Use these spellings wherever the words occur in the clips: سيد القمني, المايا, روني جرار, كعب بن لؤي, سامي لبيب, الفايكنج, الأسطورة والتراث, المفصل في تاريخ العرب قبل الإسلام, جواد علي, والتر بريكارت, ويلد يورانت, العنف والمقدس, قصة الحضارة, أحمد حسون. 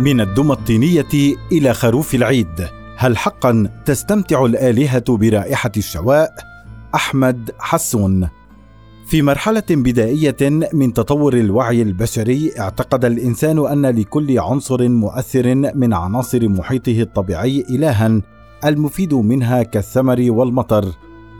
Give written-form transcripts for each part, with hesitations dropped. من الدمى الطينية إلى خروف العيد، هل حقاً تستمتع الآلهة برائحة الشواء؟ أحمد حسون. في مرحلة بدائية من تطور الوعي البشري، اعتقد الإنسان أن لكل عنصر مؤثر من عناصر محيطه الطبيعي إلهاً، المفيد منها كالثمر والمطر،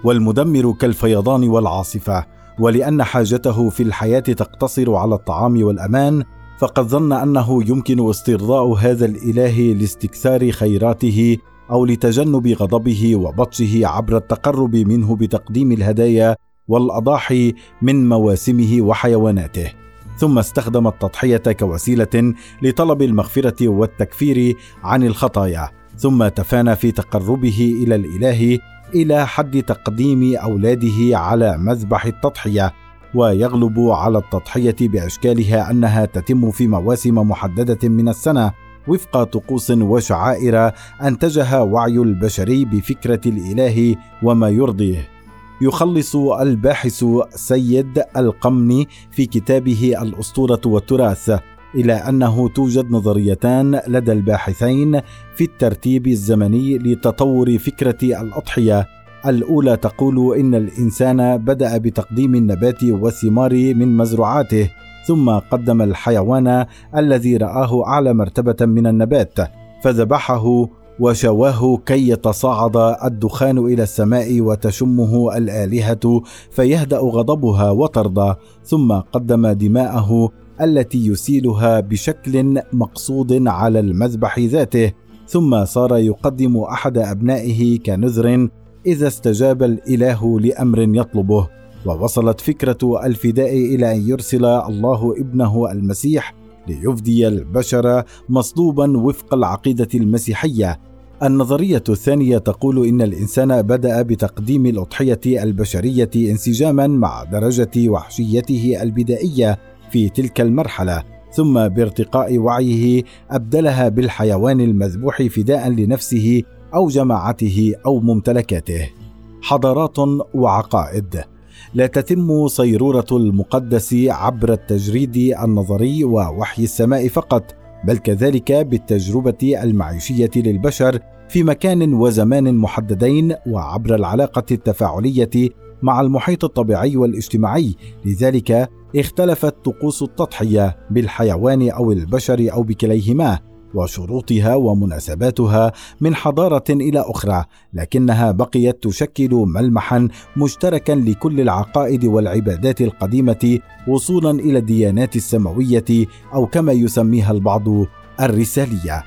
والمدمر كالفيضان والعاصفة. ولأن حاجته في الحياة تقتصر على الطعام والأمان، فقد ظن أنه يمكن استرضاء هذا الإله لاستكثار خيراته أو لتجنب غضبه وبطشه عبر التقرب منه بتقديم الهدايا والأضاحي من مواسمه وحيواناته، ثم استخدم التضحية كوسيلة لطلب المغفرة والتكفير عن الخطايا، ثم تفانى في تقربه إلى الإله إلى حد تقديم أولاده على مذبح التضحية. ويغلب على التضحية بأشكالها أنها تتم في مواسم محددة من السنة وفق طقوس وشعائر أنتجها وعي البشري بفكرة الإله وما يرضيه. يخلص الباحث سيد القمني في كتابه الأسطورة والتراث إلى أنه توجد نظريتان لدى الباحثين في الترتيب الزمني لتطور فكرة الأضحية. الأولى تقول إن الإنسان بدأ بتقديم النبات والثمار من مزروعاته، ثم قدم الحيوان الذي رآه أعلى مرتبة من النبات فذبحه وشواه كي يتصاعد الدخان إلى السماء وتشمه الآلهة فيهدأ غضبها وترضى، ثم قدم دماءه التي يسيلها بشكل مقصود على المذبح ذاته، ثم صار يقدم أحد أبنائه كنذر إذا استجاب الإله لأمر يطلبه. ووصلت فكرة الفداء إلى أن يرسل الله ابنه المسيح ليفدي البشر مصلوبا وفق العقيدة المسيحية. النظرية الثانية تقول إن الإنسان بدأ بتقديم الأضحية البشرية انسجاما مع درجة وحشيته البدائية في تلك المرحلة، ثم بارتقاء وعيه أبدلها بالحيوان المذبوح فداء لنفسه أو جماعته أو ممتلكاته. حضارات وعقائد. لا تتم صيرورة المقدس عبر التجريد النظري ووحي السماء فقط، بل كذلك بالتجربة المعيشية للبشر في مكان وزمان محددين، وعبر العلاقة التفاعلية مع المحيط الطبيعي والاجتماعي. لذلك اختلفت طقوس التضحية بالحيوان أو البشر أو بكليهما، وشروطها ومناسباتها من حضارة إلى أخرى، لكنها بقيت تشكل ملمحا مشتركا لكل العقائد والعبادات القديمة وصولا إلى الديانات السماوية، أو كما يسميها البعض الرسالية.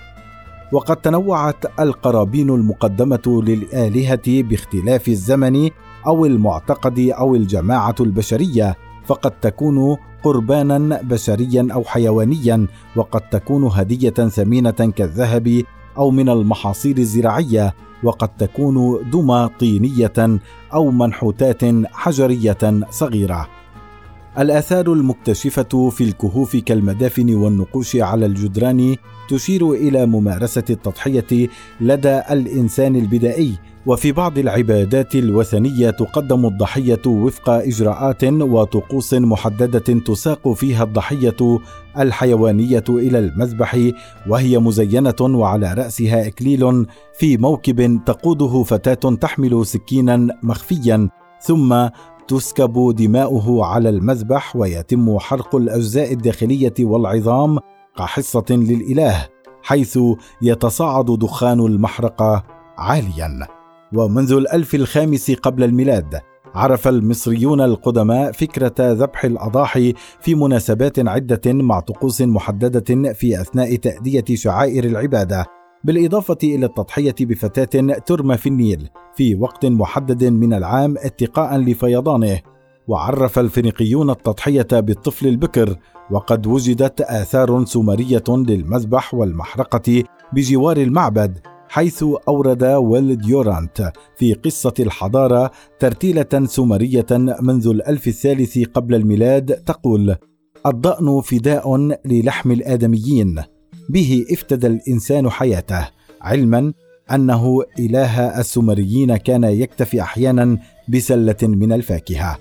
وقد تنوعت القرابين المقدمة للآلهة باختلاف الزمن أو المعتقد أو الجماعة البشرية، فقد تكون قربانا بشريا أو حيوانيا، وقد تكون هدية ثمينة كالذهب أو من المحاصيل الزراعية، وقد تكون دمى طينية أو منحوتات حجرية صغيرة. الآثار المكتشفة في الكهوف كالمدافن والنقوش على الجدران تشير إلى ممارسة التضحية لدى الإنسان البدائي، وفي بعض العبادات الوثنية تقدم الضحية وفق إجراءات وطقوس محددة تساق فيها الضحية الحيوانية إلى المذبح، وهي مزينة وعلى رأسها إكليل في موكب تقوده فتاة تحمل سكينا مخفيا، ثم تسكب دماؤه على المذبح ويتم حرق الأجزاء الداخلية والعظام كحصة للإله، حيث يتصاعد دخان المحرقة عاليا. ومنذ 1005 قبل الميلاد عرف المصريون القدماء فكرة ذبح الأضاحي في مناسبات عدة مع طقوس محددة في أثناء تأدية شعائر العبادة، بالإضافة إلى التضحية بفتاة ترمى في النيل في وقت محدد من العام اتقاء لفيضانه. وعرف الفينيقيون التضحية بالطفل البكر، وقد وجدت آثار سومرية للمذبح والمحرقة بجوار المعبد، حيث أورد ويلد يورانت في قصة الحضارة ترتيلة سومرية منذ 1003 قبل الميلاد تقول: الضأن فداء للحم الآدميين، به افتدى الإنسان حياته، علما أنه إله السومريين كان يكتفي أحيانا بسلة من الفاكهة.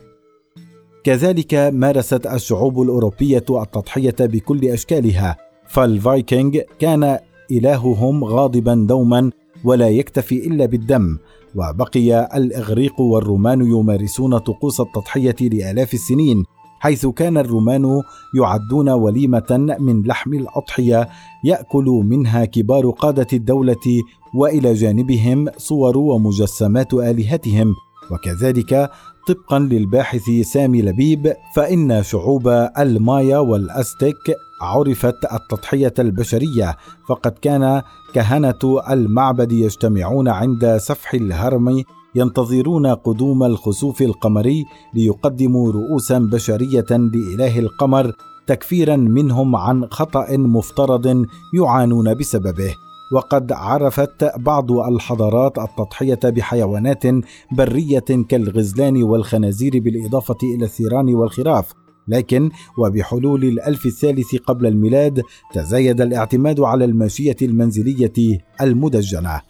كذلك مارست الشعوب الأوروبية التضحية بكل أشكالها، فالفايكنج كان إلههم غاضبا دوما ولا يكتفي إلا بالدم، وبقي الإغريق والرومان يمارسون طقوس التضحية لآلاف السنين، حيث كان الرومان يعدون وليمة من لحم الأضحية يأكل منها كبار قادة الدولة وإلى جانبهم صور ومجسمات آلهتهم. وكذلك طبقا للباحث سامي لبيب فإن شعوب المايا والأزتك عرفت التضحية البشرية، فقد كان كهنة المعبد يجتمعون عند سفح الهرم ينتظرون قدوم الخسوف القمري ليقدموا رؤوسا بشرية لإله القمر تكفيرا منهم عن خطأ مفترض يعانون بسببه. وقد عرفت بعض الحضارات التضحية بحيوانات برية كالغزلان والخنازير بالإضافة إلى الثيران والخراف، لكن وبحلول الألف الثالث قبل الميلاد تزايد الاعتماد على الماشية المنزلية المدجنة.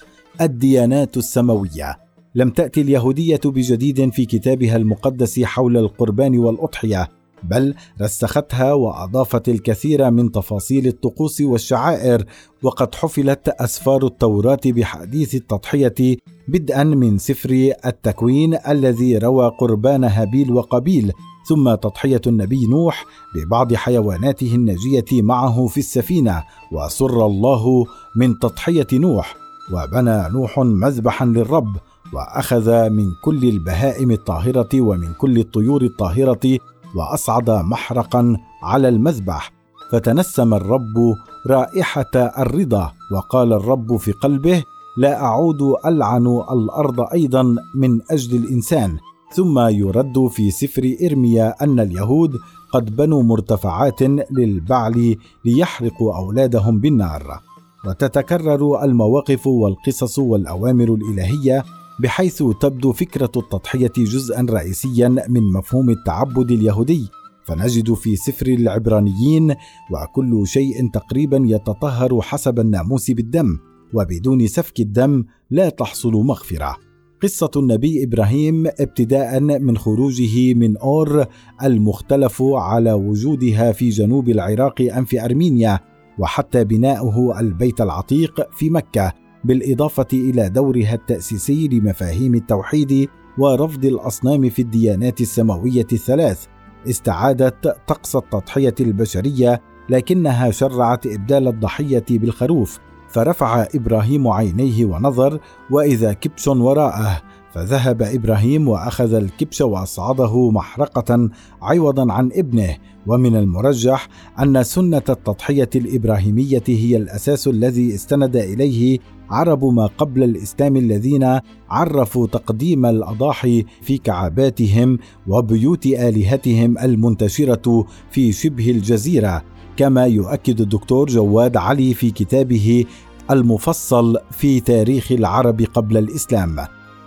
الديانات السماوية. لم تأتي اليهودية بجديد في كتابها المقدس حول القربان والأضحية، بل رسختها وأضافت الكثير من تفاصيل الطقوس والشعائر، وقد حفلت أسفار التوراة بحديث التضحية بدءا من سفر التكوين الذي روى قربان هابيل وقابيل، ثم تضحية النبي نوح ببعض حيواناته النجية معه في السفينة، وسر الله من تضحية نوح، وبنى نوح مذبحا للرب، وأخذ من كل البهائم الطاهرة ومن كل الطيور الطاهرة وأصعد محرقا على المذبح، فتنسم الرب رائحة الرضا، وقال الرب في قلبه: لا أعود ألعن الأرض أيضا من أجل الإنسان. ثم يرد في سفر إرميا أن اليهود قد بنوا مرتفعات للبعل ليحرقوا أولادهم بالنار. وتتكرر المواقف والقصص والأوامر الإلهية، بحيث تبدو فكرة التضحية جزءا رئيسيا من مفهوم التعبد اليهودي، فنجد في سفر العبرانيين: وكل شيء تقريبا يتطهر حسب الناموس بالدم، وبدون سفك الدم لا تحصل مغفرة. قصة النبي إبراهيم ابتداء من خروجه من أور، المختلف على وجودها في جنوب العراق أم في أرمينيا، وحتى بناؤه البيت العتيق في مكة، بالإضافة إلى دورها التأسيسي لمفاهيم التوحيد ورفض الأصنام في الديانات السماوية الثلاث، استعادت طقس التضحية البشرية، لكنها شرعت إبدال الضحية بالخروف، فرفع إبراهيم عينيه ونظر وإذا كبش وراءه، فذهب إبراهيم وأخذ الكبش وأصعده محرقة عوضا عن ابنه. ومن المرجح أن سنة التضحية الإبراهيمية هي الأساس الذي استند إليه عرب ما قبل الإسلام، الذين عرفوا تقديم الأضاحي في كعباتهم وبيوت آلهتهم المنتشرة في شبه الجزيرة، كما يؤكد الدكتور جواد علي في كتابه المفصل في تاريخ العرب قبل الإسلام.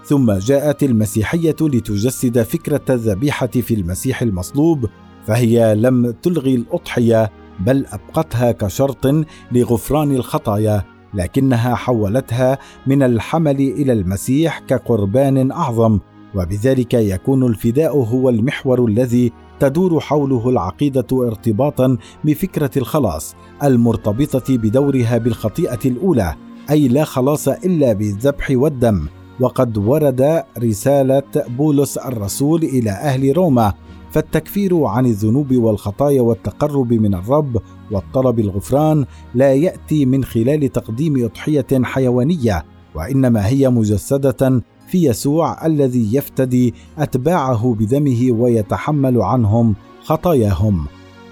ثم جاءت المسيحية لتجسد فكرة الذبيحة في المسيح المصلوب، فهي لم تلغي الأضحية بل أبقتها كشرط لغفران الخطايا، لكنها حولتها من الحمل إلى المسيح كقربان أعظم، وبذلك يكون الفداء هو المحور الذي تدور حوله العقيدة ارتباطا بفكرة الخلاص المرتبطة بدورها بالخطيئة الأولى، أي لا خلاص إلا بالذبح والدم. وقد ورد رسالة بولس الرسول إلى أهل روما: فالتكفير عن الذنوب والخطايا والتقرب من الرب والطلب الغفران لا يأتي من خلال تقديم أضحية حيوانية، وإنما هي مجسدة في يسوع الذي يفتدي أتباعه بدمه ويتحمل عنهم خطاياهم.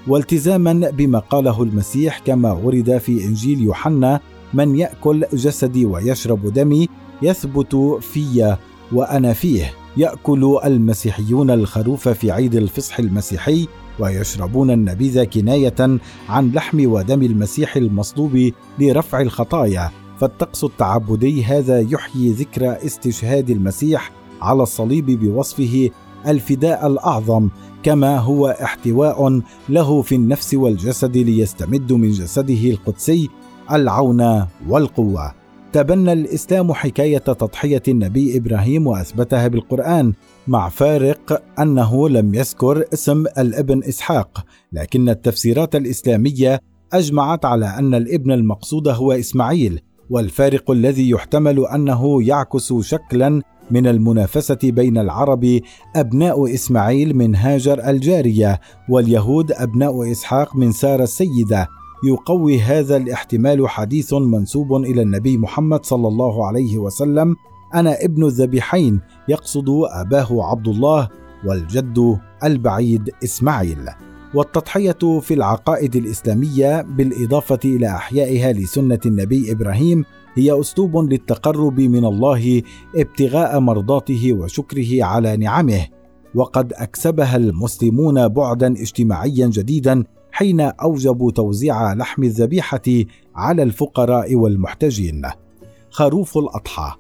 والتزاما بما قاله المسيح كما ورد في إنجيل يوحنا: من يأكل جسدي ويشرب دمي يثبت في وأنا فيه. يأكل المسيحيون الخروف في عيد الفصح المسيحي، ويشربون النبيذ كناية عن لحم ودم المسيح المصلوب لرفع الخطايا، فالطقس التعبدي هذا يحيي ذكرى استشهاد المسيح على الصليب بوصفه الفداء الأعظم، كما هو احتواء له في النفس والجسد ليستمد من جسده القدسي العون والقوة. تبنى الإسلام حكاية تضحية النبي إبراهيم وأثبتها بالقرآن، مع فارق أنه لم يذكر اسم الابن إسحاق، لكن التفسيرات الإسلامية أجمعت على أن الابن المقصود هو إسماعيل، والفارق الذي يحتمل أنه يعكس شكلاً من المنافسة بين العرب أبناء إسماعيل من هاجر الجارية، واليهود أبناء إسحاق من سارة السيدة. يقوي هذا الاحتمال حديث منسوب إلى النبي محمد صلى الله عليه وسلم: أنا ابن الذبيحين، يقصد أباه عبد الله والجد البعيد إسماعيل. والتضحية في العقائد الإسلامية بالإضافة إلى أحيائها لسنة النبي إبراهيم هي أسلوب للتقرب من الله ابتغاء مرضاته وشكره على نعمه، وقد أكسبها المسلمون بعدا اجتماعيا جديدا حين أوجبوا توزيع لحم الذبيحة على الفقراء والمحتاجين. خروف الأضحى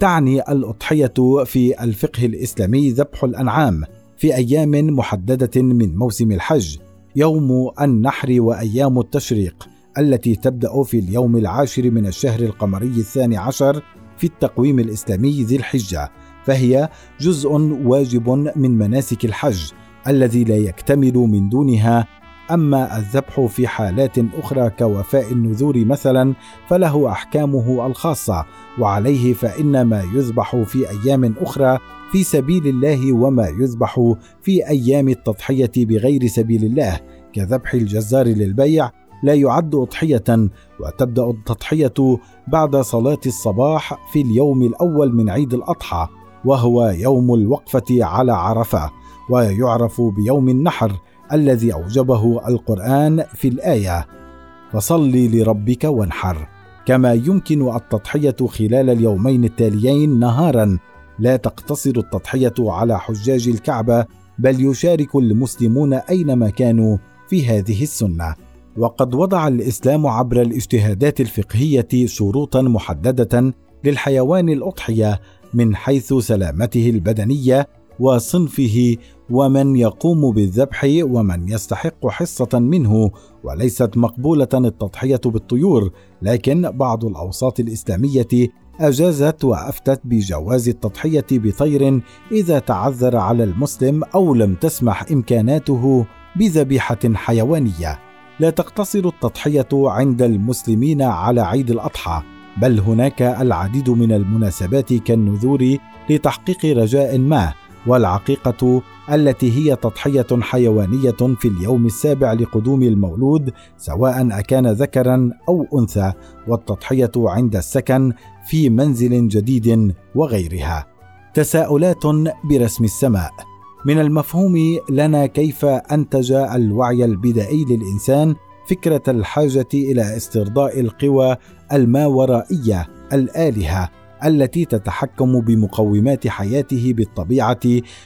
تعني الأضحية في الفقه الإسلامي ذبح الأنعام في أيام محددة من موسم الحج، يوم النحر وأيام التشريق التي تبدأ في اليوم العاشر من الشهر القمري 12 في التقويم الإسلامي ذي الحجة، فهي جزء واجب من مناسك الحج الذي لا يكتمل من دونها. أما الذبح في حالات أخرى كوفاء النذور مثلا فله أحكامه الخاصة، وعليه فإن ما يذبح في أيام أخرى في سبيل الله وما يذبح في أيام التضحية بغير سبيل الله كذبح الجزار للبيع لا يعد أضحية، وتبدأ التضحية بعد صلاة الصباح في اليوم الأول من عيد الأضحى، وهو يوم الوقفة على عرفة، ويعرف بيوم النحر الذي أوجبه القرآن في الآية: فصل لربك وانحر. كما يمكن التضحية خلال اليومين التاليين نهاراً، لا تقتصر التضحية على حجاج الكعبة، بل يشارك المسلمون أينما كانوا في هذه السنة. وقد وضع الإسلام عبر الاجتهادات الفقهية شروطاً محددة للحيوان الأضحية من حيث سلامته البدنية وصنفه، ومن يقوم بالذبح، ومن يستحق حصة منه. وليست مقبولة التضحية بالطيور، لكن بعض الأوساط الإسلامية أجازت وأفتت بجواز التضحية بطير إذا تعذر على المسلم أو لم تسمح إمكاناته بذبيحة حيوانية. لا تقتصر التضحية عند المسلمين على عيد الأضحى، بل هناك العديد من المناسبات كالنذور لتحقيق رجاء ما، والعقيقة التي هي تضحية حيوانية في اليوم السابع لقدوم المولود سواء أكان ذكرا أو أنثى، والتضحية عند السكن في منزل جديد وغيرها. تساؤلات برسم السماء: من المفهوم لنا كيف أنتج الوعي البدائي للإنسان فكرة الحاجة إلى استرضاء القوى الماورائية الآلهة التي تتحكم بمقومات حياته بالطبيعة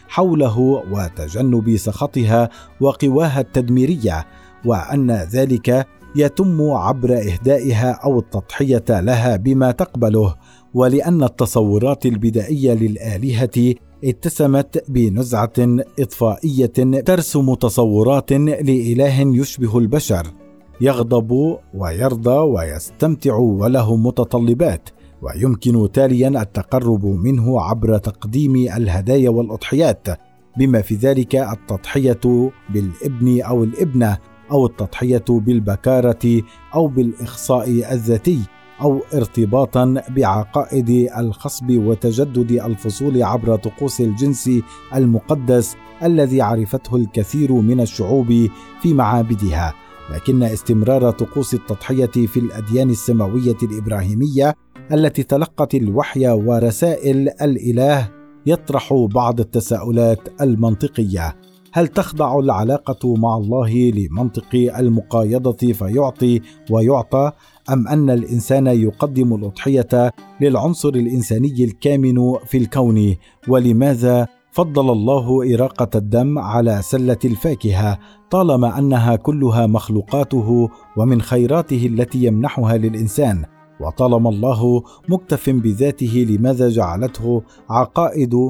حوله وتجنب سخطها وقواها التدميرية، وأن ذلك يتم عبر إهدائها أو التضحية لها بما تقبله، ولأن التصورات البدائية للآلهة اتسمت بنزعة إطفائية ترسم تصورات لإله يشبه البشر يغضب ويرضى ويستمتع وله متطلبات، ويمكن تاليا التقرب منه عبر تقديم الهدايا والأضحيات، بما في ذلك التضحية بالابن أو الابنة، أو التضحية بالبكارة أو بالإخصاء الذاتي، أو ارتباطا بعقائد الخصب وتجدد الفصول عبر طقوس الجنس المقدس الذي عرفته الكثير من الشعوب في معابدها. لكن استمرار طقوس التضحية في الأديان السماوية الإبراهيمية التي تلقت الوحي ورسائل الإله يطرح بعض التساؤلات المنطقية: هل تخضع العلاقة مع الله لمنطق المقايضة فيعطي ويعطى، أم أن الإنسان يقدم الأضحية للعنصر الإنساني الكامن في الكون؟ ولماذا فضل الله إراقة الدم على سلة الفاكهة طالما أنها كلها مخلوقاته ومن خيراته التي يمنحها للإنسان؟ وطالما الله مكتف بذاته لماذا جعلته عقائد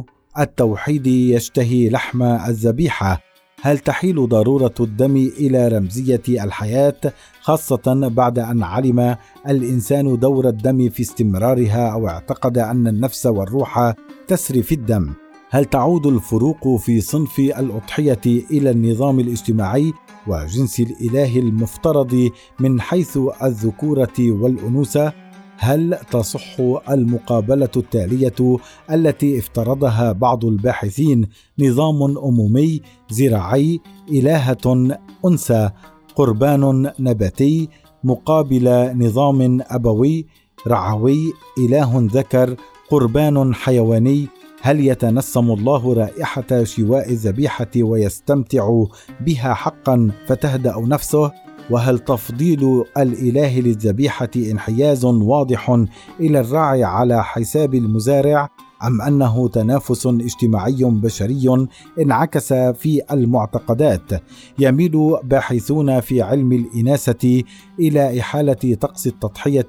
التوحيد يشتهي لحم الذبيحة؟ هل تحيل ضرورة الدم إلى رمزية الحياة، خاصة بعد أن علم الإنسان دور الدم في استمرارها، أو اعتقد أن النفس والروح تسري في الدم؟ هل تعود الفروق في صنف الأضحية إلى النظام الاجتماعي وجنس الإله المفترض من حيث الذكورة والأنوثة؟ هل تصح المقابلة التالية التي افترضها بعض الباحثين: نظام أمومي زراعي، إلهة أنثى، قربان نباتي مقابل نظام أبوي رعوي، إله ذكر، قربان حيواني؟ هل يتنسم الله رائحة شواء الذبيحة ويستمتع بها حقا فتهدأ نفسه؟ وهل تفضيل الإله للذبيحة انحياز واضح إلى الراعي على حساب المزارع، أم أنه تنافس اجتماعي بشري انعكس في المعتقدات؟ يميل باحثون في علم الإناثة إلى إحالة طقس التضحية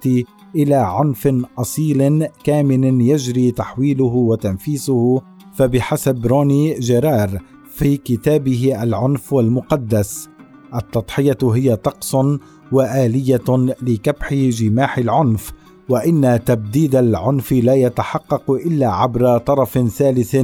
إلى عنف أصيل كامن يجري تحويله وتنفيسه، فبحسب روني جرار في كتابه العنف والمقدس، التضحية هي طقس وآلية لكبح جماح العنف، وإن تبديد العنف لا يتحقق إلا عبر طرف ثالث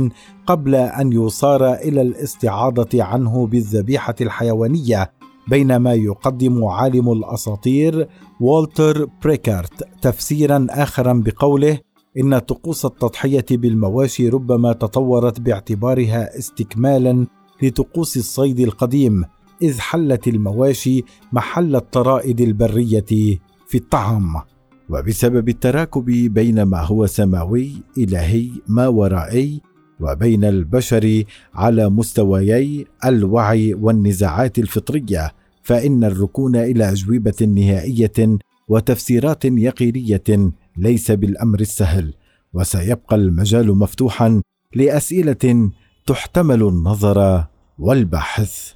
قبل أن يصار إلى الاستعاضة عنه بالذبيحة الحيوانية. بينما يقدم عالم الأساطير والتر بريكارت تفسيرا آخرا بقوله: إن طقوس التضحية بالمواشي ربما تطورت باعتبارها استكمالا لطقوس الصيد القديم، إذ حلت المواشي محل الطرائد البرية في الطعام. وبسبب التراكب بين ما هو سماوي إلهي ما ورائي وبين البشر على مستويي الوعي والنزاعات الفطرية، فإن الركون إلى أجوبة نهائية وتفسيرات يقينية ليس بالأمر السهل، وسيبقى المجال مفتوحا لأسئلة تحتمل النظر والبحث.